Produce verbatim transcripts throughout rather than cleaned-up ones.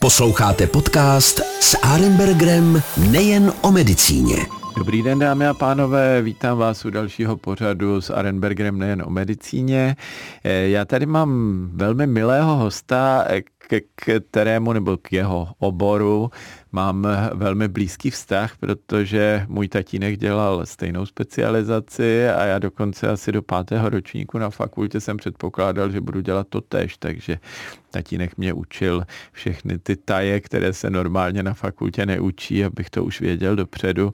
Posloucháte podcast S Arenbergerem nejen o medicíně. Dobrý den, dámy a pánové, vítám vás u dalšího pořadu S Arenbergerem nejen o medicíně. Já tady mám velmi milého hosta, k kterému nebo k jeho oboru mám velmi blízký vztah, protože můj tatínek dělal stejnou specializaci a já dokonce asi do pátého ročníku na fakultě jsem předpokládal, že budu dělat to též, takže tatínek mě učil všechny ty taje, které se normálně na fakultě neučí, abych to už věděl dopředu.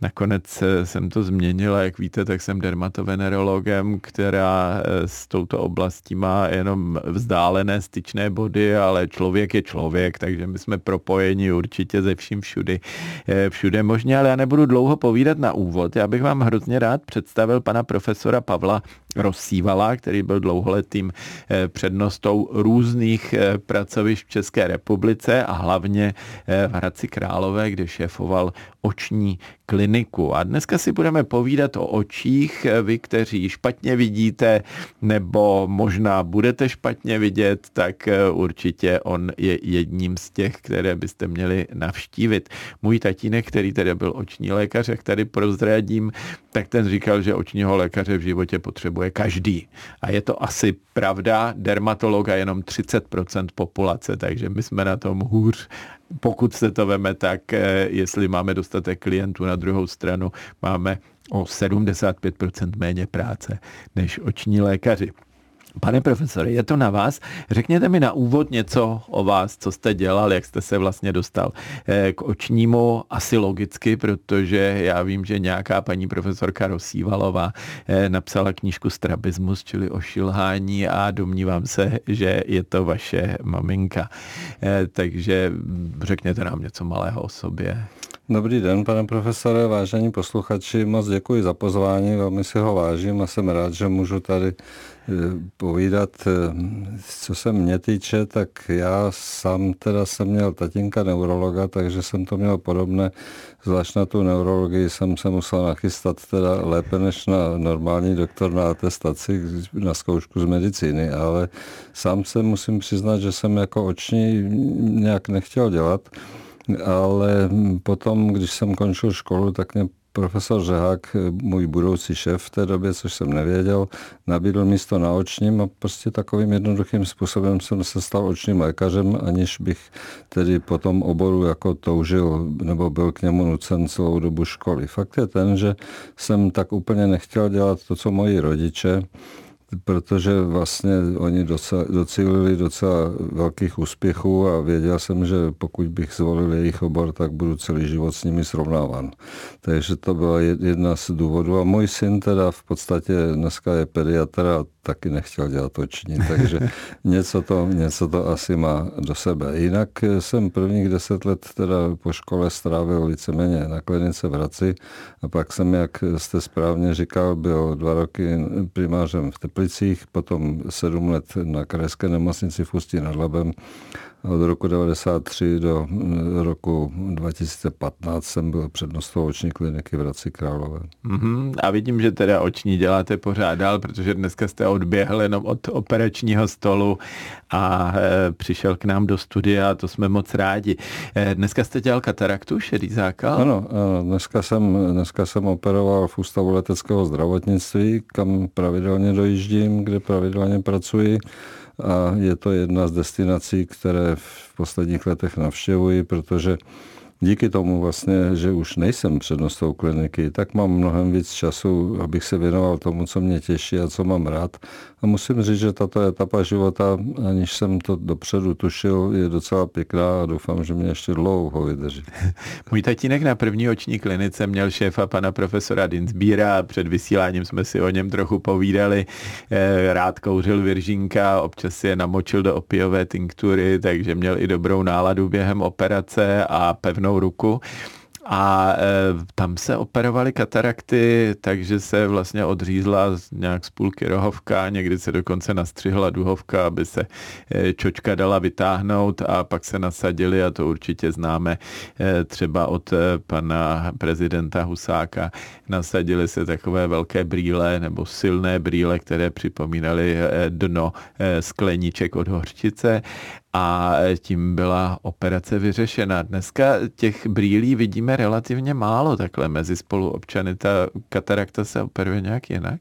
Nakonec jsem to změnil a jak víte, tak jsem dermatovenerologem, která s touto oblastí má jenom vzdálené styčné body, ale člověk je člověk, takže my jsme propojeni určitě ze vším všudy, všude možně, ale já nebudu dlouho povídat na úvod. Já bych vám hrozně rád představil pana profesora Pavla Rozsívala, který byl dlouholetým přednostou různých pracovišť v České republice a hlavně v Hradci Králové, kde šéfoval oční kliniku. A dneska si budeme povídat o očích. Vy, kteří špatně vidíte, nebo možná budete špatně vidět, tak určitě on je jedním z těch, které byste měli navštívit. Můj tatínek, který tedy byl oční lékař, jak tady prozradím, tak ten říkal, že očního lékaře v životě potřebuje každý. A je to asi pravda, dermatologa jenom třicet procent populace, takže my jsme na tom hůř. Pokud se to veme, tak jestli máme dostatek klientů, na druhou stranu máme o sedmdesát pět procent méně práce než oční lékaři. Pane profesore, je to na vás. Řekněte mi na úvod něco o vás, co jste dělal, jak jste se vlastně dostal k očnímu, asi logicky, protože já vím, že nějaká paní profesorka Rozsívalová napsala knížku Strabismus, čili ošilhání, a domnívám se, že je to vaše maminka. Takže řekněte nám něco malého o sobě. Dobrý den, pane profesore, vážení posluchači, moc děkuji za pozvání, velmi si ho vážím a jsem rád, že můžu tady povídat. Co se mě týče, tak já sám teda jsem měl tatínka neurologa, takže jsem to měl podobné, zvlášť na tu neurologii jsem se musel nachystat teda lépe než na normální doktor na atestaci, na zkoušku z medicíny, ale sám se musím přiznat, že jsem jako oční nějak nechtěl dělat. Ale potom, když jsem končil školu, tak mě profesor Řehák, můj budoucí šéf v té době, což jsem nevěděl, nabídl místo na očním a prostě takovým jednoduchým způsobem jsem se stal očním lékařem, aniž bych tedy po tom oboru jako toužil nebo byl k němu nucen celou dobu školy. Fakt je ten, že jsem tak úplně nechtěl dělat to, co moji rodiče, protože vlastně oni docela, docílili docela velkých úspěchů a věděl jsem, že pokud bych zvolil jejich obor, tak budu celý život s nimi srovnáván. Takže to byla jedna z důvodů. A můj syn teda v podstatě dneska je pediatr a taky nechtěl dělat oční, takže něco to, něco to asi má do sebe. Jinak jsem prvních deset let teda po škole strávil víceméně na klinice v Hradci a pak jsem, jak jste správně říkal, byl dva roky primářem v Teplicích, potom sedm let na krajské nemocnici v Ústí nad Labem. Od roku devadesát tři do roku dva tisíce patnáct jsem byl přednostou oční kliniky v Hradci Králové. Mm-hmm. A vidím, že teda oční děláte pořád dál, protože dneska jste odběhl jenom od operačního stolu a e, přišel k nám do studia a to jsme moc rádi. E, dneska jste dělal kataraktu, šedý zákal? Ano, ano dneska, jsem, dneska jsem operoval v Ústavu leteckého zdravotnictví, kam pravidelně dojíždím, kde pravidelně pracuji. A je to jedna z destinací, které v posledních letech navštěvuji, protože díky tomu vlastně, že už nejsem přednostou kliniky, tak mám mnohem víc času, abych se věnoval tomu, co mě těší a co mám rád. A musím říct, že tato etapa života, aniž jsem to dopředu tušil, je docela pěkná a doufám, že mě ještě dlouho vydrží. Můj tatínek na první oční klinice měl šéfa pana profesora Dinsbiera a před vysíláním jsme si o něm trochu povídali. Rád kouřil viržínka, občas si je namočil do opiové tinktury, takže měl i dobrou náladu během operace a pevnou ruku a e, tam se operovaly katarakty, takže se vlastně odřízla nějak z půlky rohovka, někdy se dokonce nastřihla duhovka, aby se e, čočka dala vytáhnout a pak se nasadili a to určitě známe e, třeba od e, pana prezidenta Husáka. Nasadili se takové velké brýle nebo silné brýle, které připomínaly e, dno e, skleníček od hořčice a tím byla operace vyřešena. Dneska těch brýlí vidíme relativně málo takhle mezi spoluobčany. Ta katarakta se operuje nějak jinak?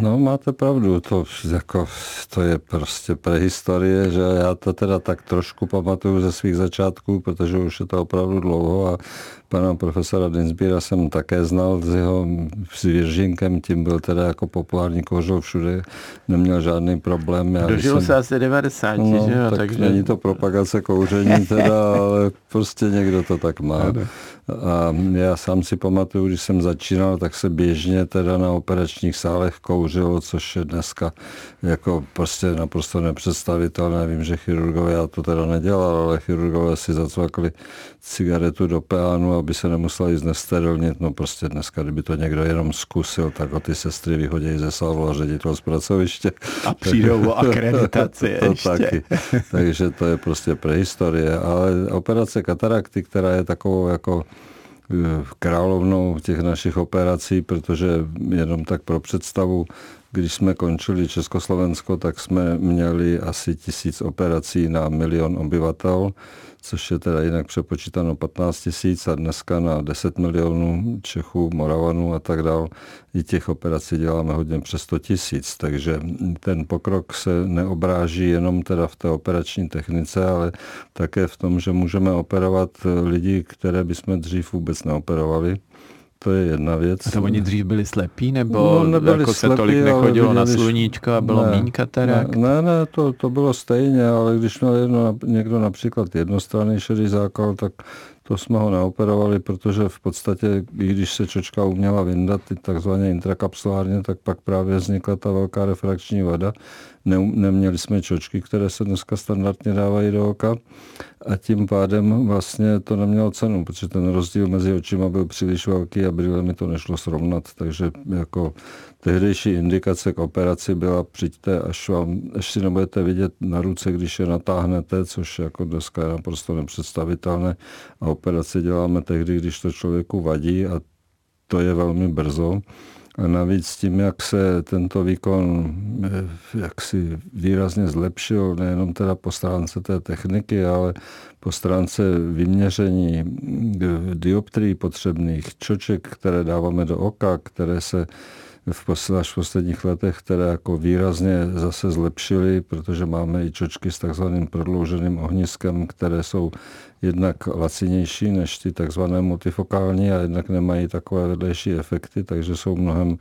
No, máte pravdu, to, jako, to je prostě prehistorie, že já to teda tak trošku pamatuju ze svých začátků, protože už je to opravdu dlouho a pana profesora Dinsbiera jsem také znal s jeho svěřinkem, tím byl teda jako populární kouřil všude, neměl žádný problém. Já Dožil jsem, se asi devadesát, no, že jo? Tak takže... není to propagace kouření teda, ale prostě někdo to tak má. A já sám si pamatuju, když jsem začínal, tak se běžně teda na operačních sálech kouřilo, což je dneska jako prostě naprosto nepředstavitelné. Vím, že chirurgové, já to teda nedělal, ale chirurgové si zacvakli cigaretu do peánu, aby se nemuseli znesterolnit. No prostě dneska, kdyby to někdo jenom zkusil, tak o ty sestry vyhodějí ze sálu a ředitel z pracoviště. A přijdou o akreditaci to, to taky. Takže to je prostě prehistorie. Ale operace katarakty, která je takovou jako královnou těch našich operací, protože jenom tak pro představu, když jsme končili Československo, tak jsme měli asi tisíc operací na milion obyvatel, což je teda jinak přepočítáno patnáct tisíc a dneska na deset milionů Čechů, Moravanů a tak dál. I těch operací děláme hodně přes sto tisíc, takže ten pokrok se neobráží jenom teda v té operační technice, ale také v tom, že můžeme operovat lidi, které bychom dřív vůbec neoperovali. To je jedna věc. A to oni dřív byli slepí, nebo no, jako slepí, se tolik nechodilo na sluníčko a bylo míň katarakt? Ne, ne, to, to bylo stejně, ale když měl jedno, někdo například jednostranný šedý zákal, tak to jsme ho neoperovali, protože v podstatě, i když se čočka uměla vyndat takzvaně intrakapsulárně, tak pak právě vznikla ta velká refrakční vada. Ne, neměli jsme čočky, které se dneska standardně dávají do oka a tím pádem vlastně to nemělo cenu, protože ten rozdíl mezi očima byl příliš velký a brýlemi to nešlo srovnat, takže jako tehdejší indikace k operaci byla přijďte, až, vám, až si nebudete vidět na ruce, když je natáhnete, což jako dneska je naprosto nepředstavitelné a operaci děláme tehdy, když to člověku vadí a to je velmi brzo. A navíc tím, jak se tento výkon jaksi výrazně zlepšil, nejenom teda po stránce té techniky, ale po stránce vyměření dioptrií potřebných, čoček, které dáváme do oka, které se v, posled, až v posledních letech teda jako výrazně zase zlepšily, protože máme i čočky s takzvaným prodlouženým ohniskem, které jsou jednak lacinější než ty takzvané multifokální a jednak nemají takové vedlejší efekty, takže jsou mnohem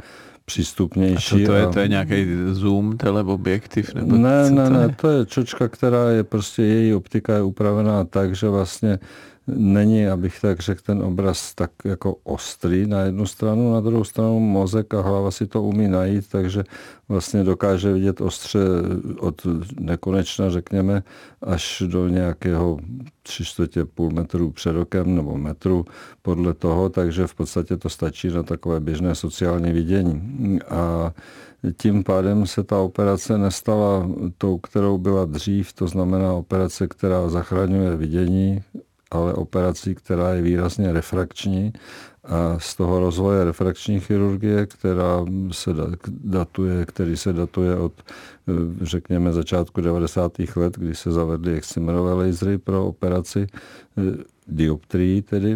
přístupnější. A to je, to je nějaký zoom, teleobjektiv? Nebo ne, ne, to ne, to je čočka, která je prostě, její optika je upravená tak, že vlastně není, abych tak řekl, ten obraz tak jako ostrý na jednu stranu, na druhou stranu mozek a hlava si to umí najít, takže vlastně dokáže vidět ostře od nekonečna, řekněme, až do nějakého tři čtvrtě půl metru před okem nebo metru podle toho, takže v podstatě to stačí na takové běžné sociální vidění. A tím pádem se ta operace nestala tou, kterou byla dřív, to znamená operace, která zachraňuje vidění, ale operací, která je výrazně refrakční a z toho rozvoje refrakční chirurgie, která se datuje, který se datuje od, řekněme, začátku devadesátých let, kdy se zavedly excimerové lasery pro operaci dioptrií tedy,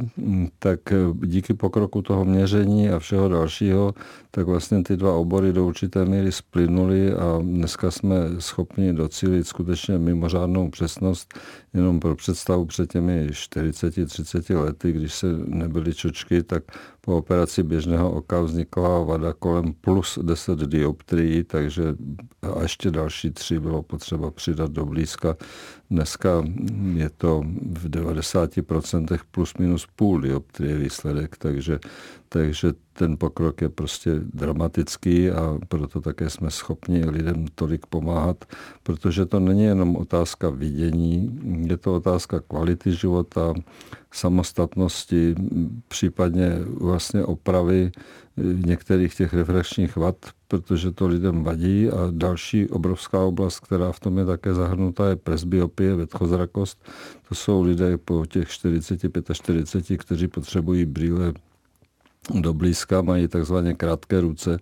tak díky pokroku toho měření a všeho dalšího, tak vlastně ty dva obory do určité míry splynuly a dneska jsme schopni docílit skutečně mimořádnou přesnost. Jenom pro představu, před těmi čtyřiceti, třiceti lety, když se nebyly čočky, tak po operaci běžného oka vznikla vada kolem plus deset dioptrií, takže a ještě další tři bylo potřeba přidat do blízka. Dneska je to v devadesáti procentech plus minus půl dioptrie výsledek, takže, takže ten pokrok je prostě dramatický a proto také jsme schopni lidem tolik pomáhat, protože to není jenom otázka vidění, je to otázka kvality života, samostatnosti, případně vlastně opravy některých těch refrakčních vad, protože to lidem vadí. A další obrovská oblast, která v tom je také zahrnutá, je presbyopie, vedchozrakost. To jsou lidé po těch čtyřiceti, čtyřiceti pěti, kteří potřebují brýle do blízka, mají takzvaně krátké ruce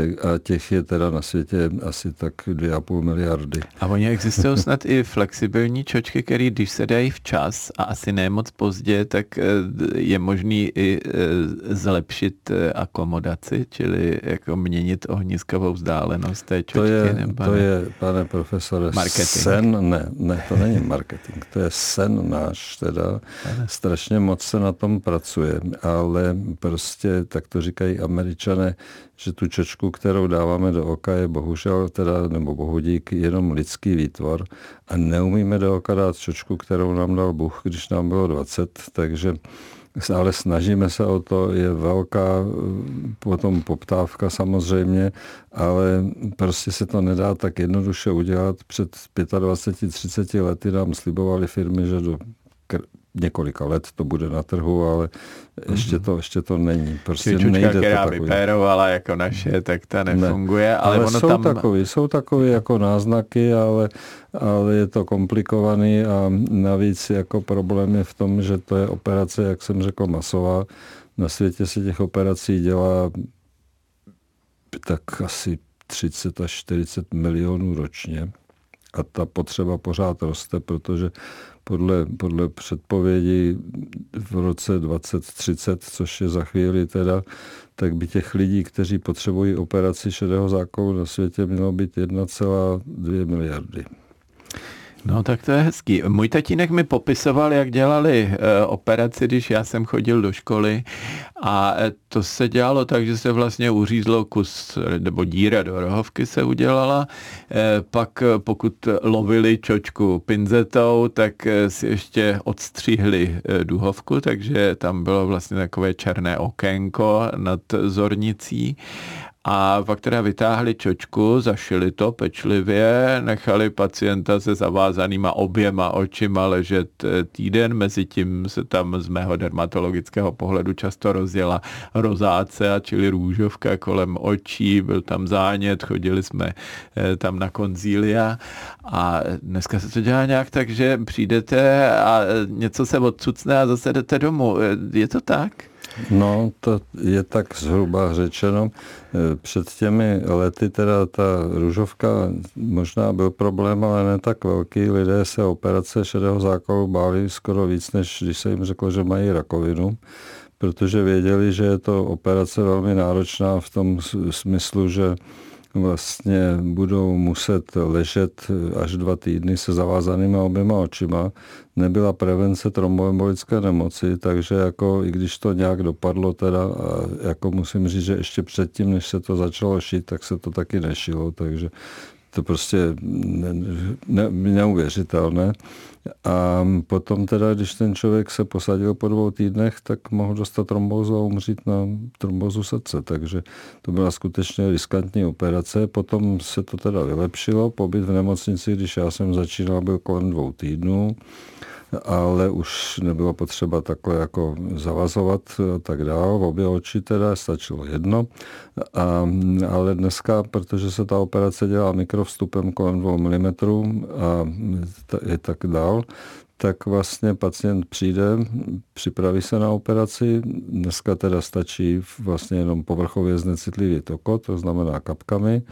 a těch je teda na světě asi tak dvě a půl miliardy. A oni existují snad i flexibilní čočky, které když se dají včas a asi ne moc pozdě, tak je možný i zlepšit akomodaci, čili jako měnit ohniskovou vzdálenost té čočky. To je, nebo to je, pane profesore, marketing. sen, ne, ne, to není marketing, to je sen náš teda. Pane. Strašně moc se na tom pracuje, ale prostě tak to říkají Američané, že tu čočku, kterou dáváme do oka, je bohužel, teda, nebo bohudík, jenom lidský výtvor a neumíme do oka dát čočku, kterou nám dal Bůh, když nám bylo dvacet, takže ale snažíme se o to, je velká potom poptávka samozřejmě, ale prostě se to nedá tak jednoduše udělat. Před dvaceti pěti, třiceti lety nám slibovaly firmy, že do kr- několika let to bude na trhu, ale ještě to, ještě to není. Prostě čučka, nejde to která vypérovala jako naše, tak ta nefunguje. Ne. Ale, ale ono jsou tam... takový, jsou takový jako náznaky, ale, ale je to komplikovaný a navíc jako problém je v tom, že to je operace, jak jsem řekl, masová. Na světě se těch operací dělá tak asi třicet až čtyřicet milionů ročně. A ta potřeba pořád roste, protože podle, podle předpovědí v roce dvacet třicet, což je za chvíli teda, tak by těch lidí, kteří potřebují operaci šedého zákalu na světě, mělo být jedna celá dvě miliardy. No tak to je hezký. Můj tatínek mi popisoval, jak dělali e, operaci, když já jsem chodil do školy a e, to se dělalo tak, že se vlastně uřízlo kus, nebo díra do rohovky se udělala, e, pak pokud lovili čočku pinzetou, tak e, si ještě odstřihli e, duhovku, takže tam bylo vlastně takové černé okénko nad zornicí. A pak teda vytáhli čočku, zašili to pečlivě, nechali pacienta se zavázanýma oběma očima ležet týden, mezi tím se tam z mého dermatologického pohledu často rozjela rozácea, čili růžovka kolem očí, byl tam zánět, chodili jsme tam na konzília a dneska se to dělá nějak tak, že přijdete a něco se odcucne a zase jdete domů. Je to tak? No, to je tak zhruba řečeno. Před těmi lety teda ta růžovka možná byl problém, ale ne tak velký. Lidé se operace šedého zákalu báli skoro víc, než když se jim řeklo, že mají rakovinu, protože věděli, že je to operace velmi náročná v tom smyslu, že vlastně budou muset ležet až dva týdny se zavázanýma oběma očima. Nebyla prevence tromboembolické nemoci, takže jako i když to nějak dopadlo teda, a jako musím říct, že ještě předtím, než se to začalo šít, tak se to taky nešilo, takže to prostě ne, ne, neuvěřitelné. A potom teda, když ten člověk se posadil po dvou týdnech, tak mohl dostat trombózu a umřít na trombózu srdce. Takže to byla skutečně riskantní operace. Potom se to teda vylepšilo. Pobyt v nemocnici, když já jsem začínal, byl kolem dvou týdnů, ale už nebylo potřeba takhle jako zavazovat a tak dál. V obě oči teda stačilo jedno. A, ale dneska, protože se ta operace dělá mikrovstupem kolem dvou milimetrů a i tak dál, tak vlastně pacient přijde, připraví se na operaci. Dneska teda stačí vlastně jenom povrchově znecitlivit oko, to znamená kapkami.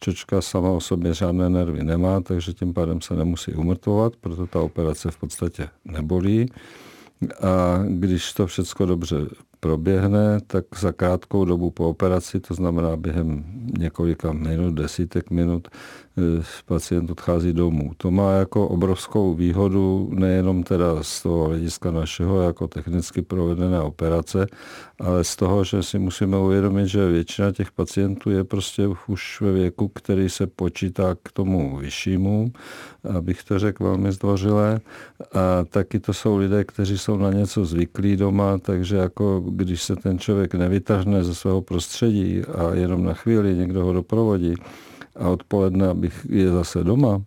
Čočka sama o sobě žádné nervy nemá, takže tím pádem se nemusí umrtvovat, proto ta operace v podstatě nebolí. A když to všechno dobře proběhne, tak za krátkou dobu po operaci, to znamená během několika minut, desítek minut, pacient odchází domů. To má jako obrovskou výhodu nejenom teda z toho hlediska našeho jako technicky provedené operace, ale z toho, že si musíme uvědomit, že většina těch pacientů je prostě už ve věku, který se počítá k tomu vyššímu, abych to řekl velmi zdvořile, a taky to jsou lidé, kteří jsou na něco zvyklí doma, takže jako když se ten člověk nevytáhne ze svého prostředí a jenom na chvíli někdo ho doprovodí a odpoledne, abych je zase doma,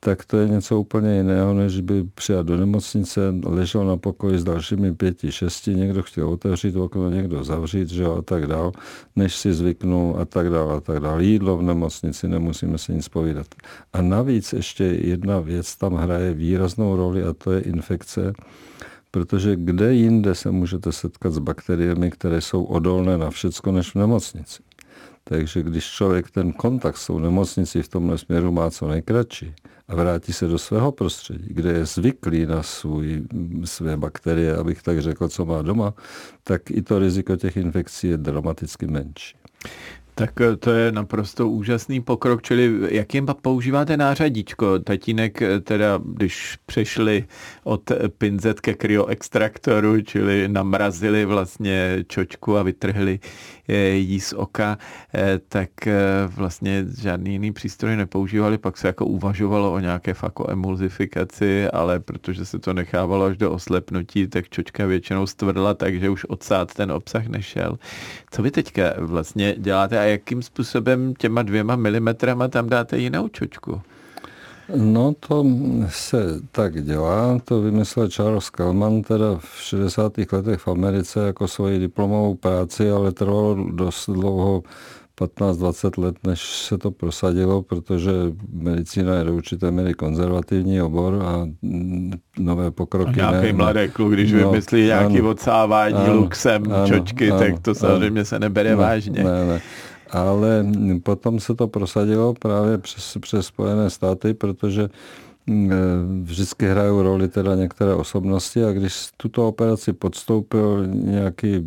tak to je něco úplně jiného, než by přijat do nemocnice, ležel na pokoji s dalšími pěti, šesti, někdo chtěl otevřít okno, někdo zavřít, že a tak dál, než si zvyknul a tak dál a tak dál. Jídlo v nemocnici, nemusíme si nic povídat. A navíc ještě jedna věc tam hraje výraznou roli a to je infekce, protože kde jinde se můžete setkat s bakteriemi, které jsou odolné na všecko, než v nemocnici. Takže když člověk ten kontakt s tou nemocnicí v tomhle směru má co nejkratší a vrátí se do svého prostředí, kde je zvyklý na svůj, své bakterie, abych tak řekl, co má doma, tak i to riziko těch infekcí je dramaticky menší. Tak to je naprosto úžasný pokrok, čili jakým používáte nářadíčko? Tatínek teda, když přešli od pinzet ke kryoextraktoru, čili namrazili vlastně čočku a vytrhli jí z oka, tak vlastně žádný jiný přístroj nepoužívali, pak se jako uvažovalo o nějaké fakoemulzifikaci, ale protože se to nechávalo až do oslepnutí, tak čočka většinou stvrdla, takže už odsát ten obsah nešel. Co vy teďka vlastně děláte a jakým způsobem těma dvěma milimetrama tam dáte jinou čočku? No to se tak dělá, to vymyslel Charles Kellman teda v šedesátých letech v Americe jako svoji diplomovou práci, ale trvalo dost dlouho, patnáct dvacet let, než se to prosadilo, protože medicína je do určité míry konzervativní obor a nové pokroky... A nějaký mladý kluk, když no, vymyslí nějaký ano, odsávání ano, luxem ano, čočky, ano, tak to samozřejmě ano, se nebere ano, vážně. Ne, ne. Ale potom se to prosadilo právě přes, přes Spojené státy, protože vždycky hrajou roli teda některé osobnosti a když tuto operaci podstoupil nějaký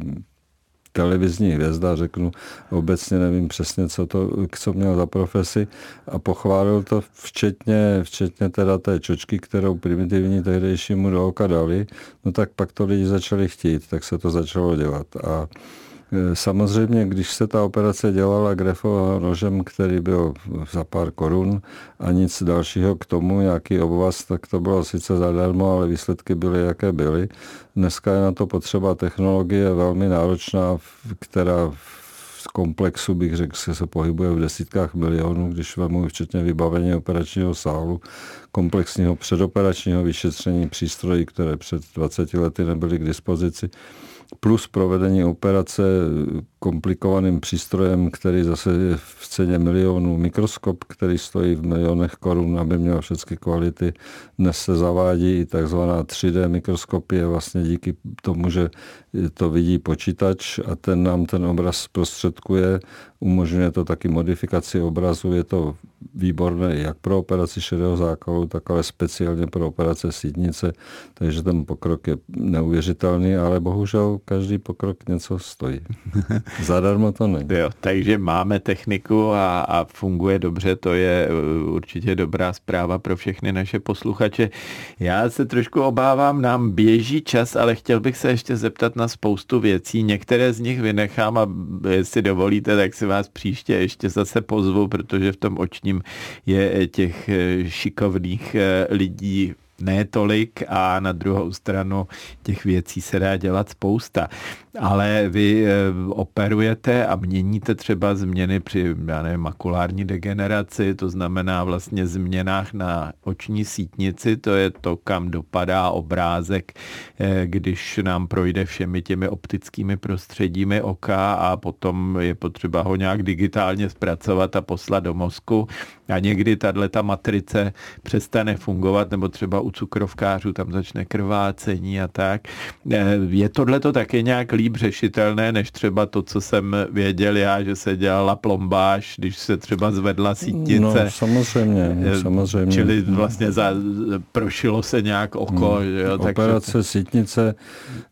televizní hvězda, řeknu, obecně nevím přesně, co to, co měl za profesi a pochválil to včetně, včetně teda té čočky, kterou primitivní tehdejšímu do oka dali, no tak pak to lidi začali chtít, tak se to začalo dělat a samozřejmě, když se ta operace dělala grefovým nožem, který byl za pár korun a nic dalšího k tomu, nějaký obvaz, tak to bylo sice zadarmo, ale výsledky byly, jaké byly. Dneska je na to potřeba technologie velmi náročná, která v komplexu, bych řekl, se pohybuje v desítkách milionů, když vemu včetně vybavení operačního sálu, komplexního předoperačního vyšetření přístrojí, které před dvaceti lety nebyly k dispozici, plus provedení operace komplikovaným přístrojem, který zase je v ceně milionů, mikroskop, který stojí v milionech korun, aby měl všechny kvality. Dnes se zavádí i takzvaná tři dé mikroskopie vlastně díky tomu, že to vidí počítač a ten nám ten obraz zprostředkuje. Umožňuje to taky modifikaci obrazu, je to výborné jak pro operaci šedého zákalu, tak ale speciálně pro operace sítnice, takže ten pokrok je neuvěřitelný, ale bohužel každý pokrok něco stojí. Zadarmo to není. Jo, takže máme techniku a, a funguje dobře, to je určitě dobrá zpráva pro všechny naše posluchače. Já se trošku obávám, nám běží čas, ale chtěl bych se ještě zeptat na spoustu věcí. Některé z nich vynechám a jestli dovolíte, tak si vás příště ještě zase pozvu, protože v tom očním je těch šikovných lidí ne tolik a na druhou stranu těch věcí se dá dělat spousta. Ale vy operujete a měníte třeba změny při, já nevím, makulární degeneraci, to znamená vlastně změnách na oční sítnici, to je to, kam dopadá obrázek, když nám projde všemi těmi optickými prostředími oka a potom je potřeba ho nějak digitálně zpracovat a poslat do mozku. A někdy tato matrice přestane fungovat, nebo třeba u cukrovkářů tam začne krvácení a tak. Je tohleto také nějak líp řešitelné, než třeba to, co jsem věděl já, že se dělala plombáž, když se třeba zvedla sítnice. No, samozřejmě, samozřejmě. Čili vlastně za, prošilo se nějak oko. No, jo, operace tak, sítnice,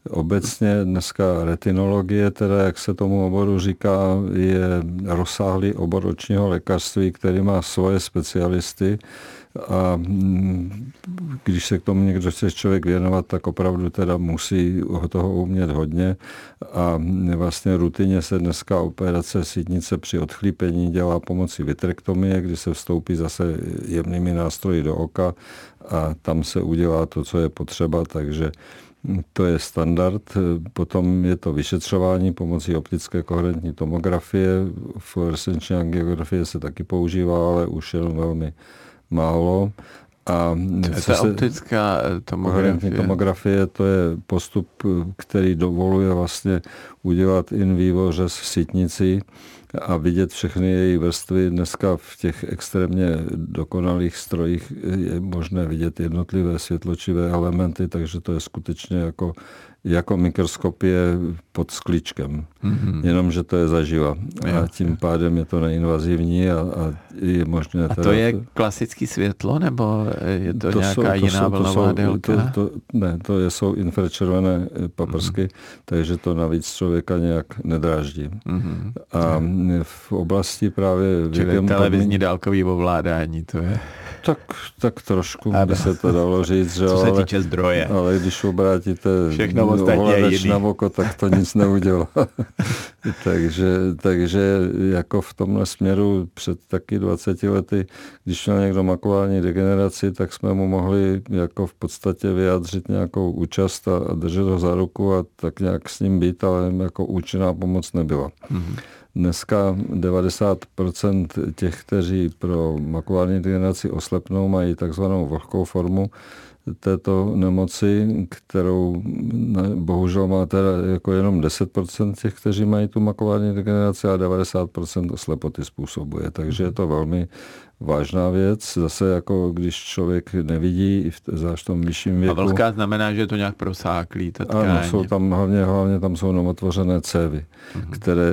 obecně dneska retinologie, teda jak se tomu oboru říká, je rozsáhlý obor očního lékařství, který má svoje specialisty a když se k tomu někdo chce člověk věnovat, tak opravdu teda musí toho umět hodně a vlastně rutině se dneska operace sítnice při odchlípení dělá pomocí vitrektomie, kdy se vstoupí zase jemnými nástroji do oka a tam se udělá to, co je potřeba, takže to je standard. Potom je to vyšetřování pomocí optické koherentní tomografie. Fluorescenční angiografie se taky používá, ale už jenom velmi málo. A co ta optická tomografie? Koherentní tomografie, to je postup, který dovoluje vlastně udělat in vivo řez v sítnici a vidět všechny její vrstvy. Dneska v těch extrémně dokonalých strojích je možné vidět jednotlivé světločivé elementy, takže to je skutečně jako, jako mikroskopie pod sklíčkem. Mm-hmm. Jenomže to je zaživa. A tím pádem je to neinvazivní a, a je možné... A to teda... je klasický světlo, nebo je to, to nějaká jsou, to jiná vlnová délka? To, to, ne, to je, jsou infračervené paprsky, mm-hmm. takže to navíc člověka nějak nedráždí. Mm-hmm. A v oblasti právě... Čili televizní podmín... dálkový ovládání, to je... Tak, tak trošku by se to dalo říct, že co se týče zdroje. Ale když obrátíte ovladač na oko, tak to nic neudělá. takže, takže jako v tomhle směru před taky dvaceti lety, když měl někdo makulární degeneraci, tak jsme mu mohli jako v podstatě vyjádřit nějakou účast a, a držet ho za ruku a tak nějak s ním být, ale jako účinná pomoc nebyla. Mm-hmm. Dneska devadesát procent těch, kteří pro makulární degeneraci oslepnou, mají takzvanou vlhkou formu této nemoci, kterou bohužel má teda jako jenom deset procent těch, kteří mají tu makulární degeneraci, a devadesát procent oslepoty způsobuje. Takže je to velmi vážná věc. Zase jako když člověk nevidí, i v, záž v tom vyšším věku. A vlhká znamená, že je to nějak prosáklý, ta tkáň. Ano, jsou tam hlavně, hlavně tam jsou nomotvořené cévy, mm-hmm. které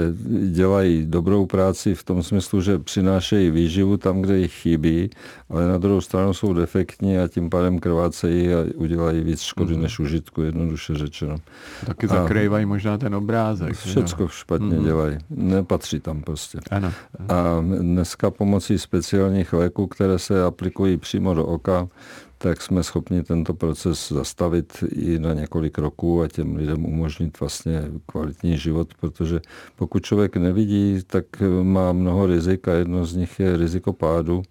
dělají dobrou práci v tom smyslu, že přinášejí výživu tam, kde jich chybí, ale na druhou stranu jsou defektní a tím pádem krvácejí a udělají víc škody mm-hmm. než užitku, jednoduše řečeno. Taky zakrývají možná ten obrázek. Všecko špatně mm-hmm. dělají. Nepatří tam prostě. Ano. A dneska pomocí speciální léků, které se aplikují přímo do oka, tak jsme schopni tento proces zastavit i na několik roků a těm lidem umožnit vlastně kvalitní život, protože pokud člověk nevidí, tak má mnoho rizik a jedno z nich je riziko pádu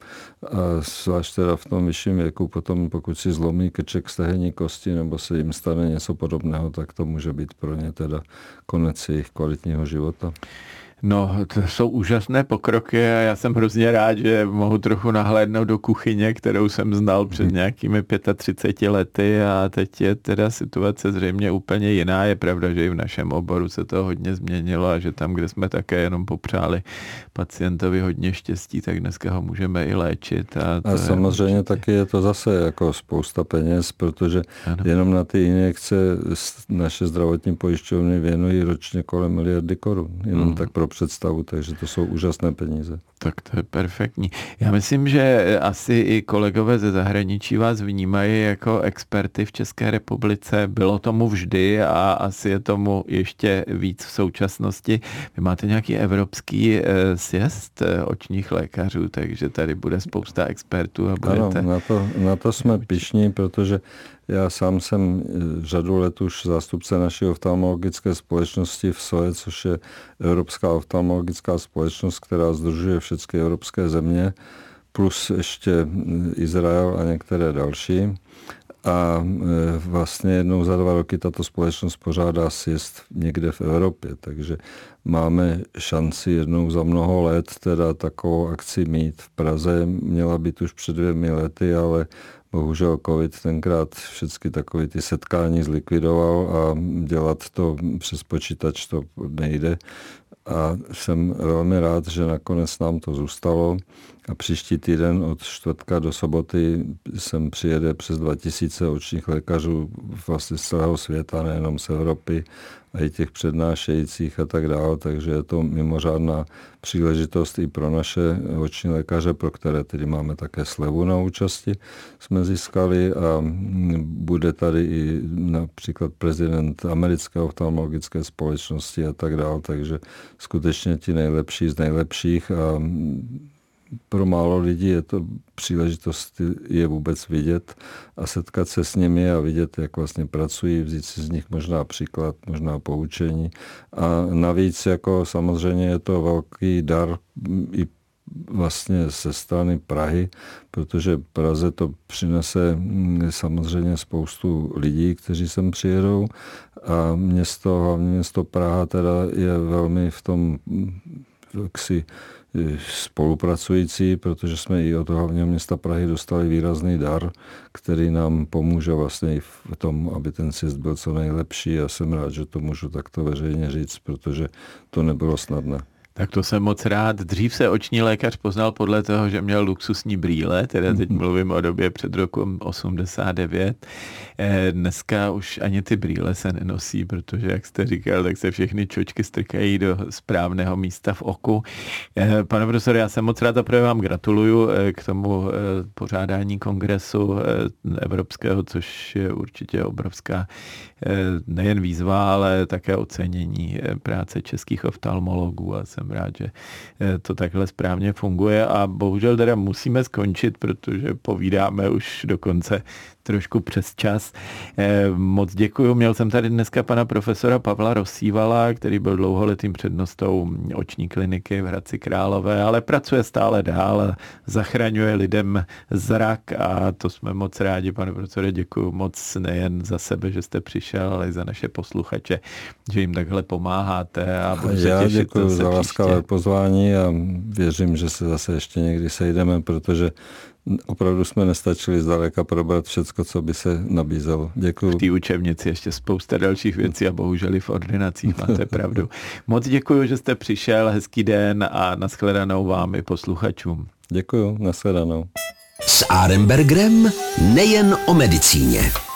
a zvlášť teda v tom vyšším věku potom, pokud si zlomí krček stehenní kosti nebo se jim stane něco podobného, tak to může být pro ně teda konec jejich kvalitního života. No, to jsou úžasné pokroky a já jsem hrozně rád, že mohu trochu nahlédnout do kuchyně, kterou jsem znal před nějakými třiceti pěti lety, a teď je teda situace zřejmě úplně jiná. Je pravda, že i v našem oboru se to hodně změnilo a že tam, kde jsme také jenom popřáli pacientovi hodně štěstí, tak dneska ho můžeme i léčit. A, a samozřejmě je taky je to zase jako spousta peněz, protože ano. jenom na ty injekce naše zdravotní pojišťovny věnují ročně kolem miliardy korun. Jenom mm. tak pro představu, takže to jsou úžasné peníze. Tak to je perfektní. Já myslím, že asi i kolegové ze zahraničí vás vnímají jako experty v České republice. Bylo tomu vždy a asi je tomu ještě víc v současnosti. Vy máte nějaký evropský sjezd očních lékařů, takže tady bude spousta expertů a budete... Ano, na to, na to jsme pyšní, protože já sám jsem řadu let už zástupce naší oftalmologické společnosti v S O E, což je Evropská oftalmologická společnost, která sdružuje všechny evropské země, plus ještě Izrael a některé další. A vlastně jednou za dva roky tato společnost pořádá sjezd někde v Evropě, takže máme šanci jednou za mnoho let teda takovou akci mít v Praze. Měla být už před dvěmi lety, ale bohužel covid tenkrát všechny takové ty setkání zlikvidoval a dělat to přes počítač to nejde. A jsem velmi rád, že nakonec nám to zůstalo a příští týden od čtvrtka do soboty sem přijede přes dva tisíce očních lékařů vlastně z celého světa, nejenom z Evropy, a i těch přednášejících a tak dále, takže je to mimořádná příležitost i pro naše oční lékaře, pro které tedy máme také slevu na účasti, jsme získali, a bude tady i například prezident americké oftalmologické společnosti a tak dále, takže skutečně ti nejlepší z nejlepších a pro málo lidí je to příležitost je vůbec vidět a setkat se s nimi a vidět, jak vlastně pracují, vzít si z nich možná příklad, možná poučení. A navíc jako samozřejmě je to velký dar i vlastně ze strany Prahy, protože Praze to přinese samozřejmě spoustu lidí, kteří sem přijedou, a město, hlavně město Praha teda je velmi v tom jaksi spolupracující, protože jsme i od hlavního města Prahy dostali výrazný dar, který nám pomůže vlastně i v tom, aby ten sjezd byl co nejlepší. Já jsem rád, že to můžu takto veřejně říct, protože to nebylo snadné. Tak to jsem moc rád. Dřív se oční lékař poznal podle toho, že měl luxusní brýle, teda teď mluvím o době před rokem osmdesát devět. Dneska už ani ty brýle se nenosí, protože, jak jste říkal, tak se všechny čočky strkají do správného místa v oku. Pane profesore, já jsem moc rád a právě vám gratuluju k tomu pořádání kongresu evropského, což je určitě obrovská nejen výzva, ale také ocenění práce českých oftalmologů a jsem rád, že to takhle správně funguje a bohužel teda musíme skončit, protože povídáme už dokonce trošku přes čas. Moc děkuju. Měl jsem tady dneska pana profesora Pavla Rozsívala, který byl dlouholetým přednostou oční kliniky v Hradci Králové, ale pracuje stále dál, zachraňuje lidem zrak a to jsme moc rádi, pane profesore, děkuju moc nejen za sebe, že jste přišel, ale i za naše posluchače, že jim takhle pomáháte a budu se těšit. Já děkuju za laskavé pozvání a věřím, že se zase ještě někdy sejdeme, protože opravdu jsme nestačili zdaleka probrat všecko, co by se nabízelo. Děkuju. V té učebnici ještě spousta dalších věcí a bohužel i v ordinacích, máte pravdu. Moc děkuju, že jste přišel, hezký den a nashledanou vám i posluchačům. Děkuju, nashledanou. S Arenbergerem nejen o medicíně.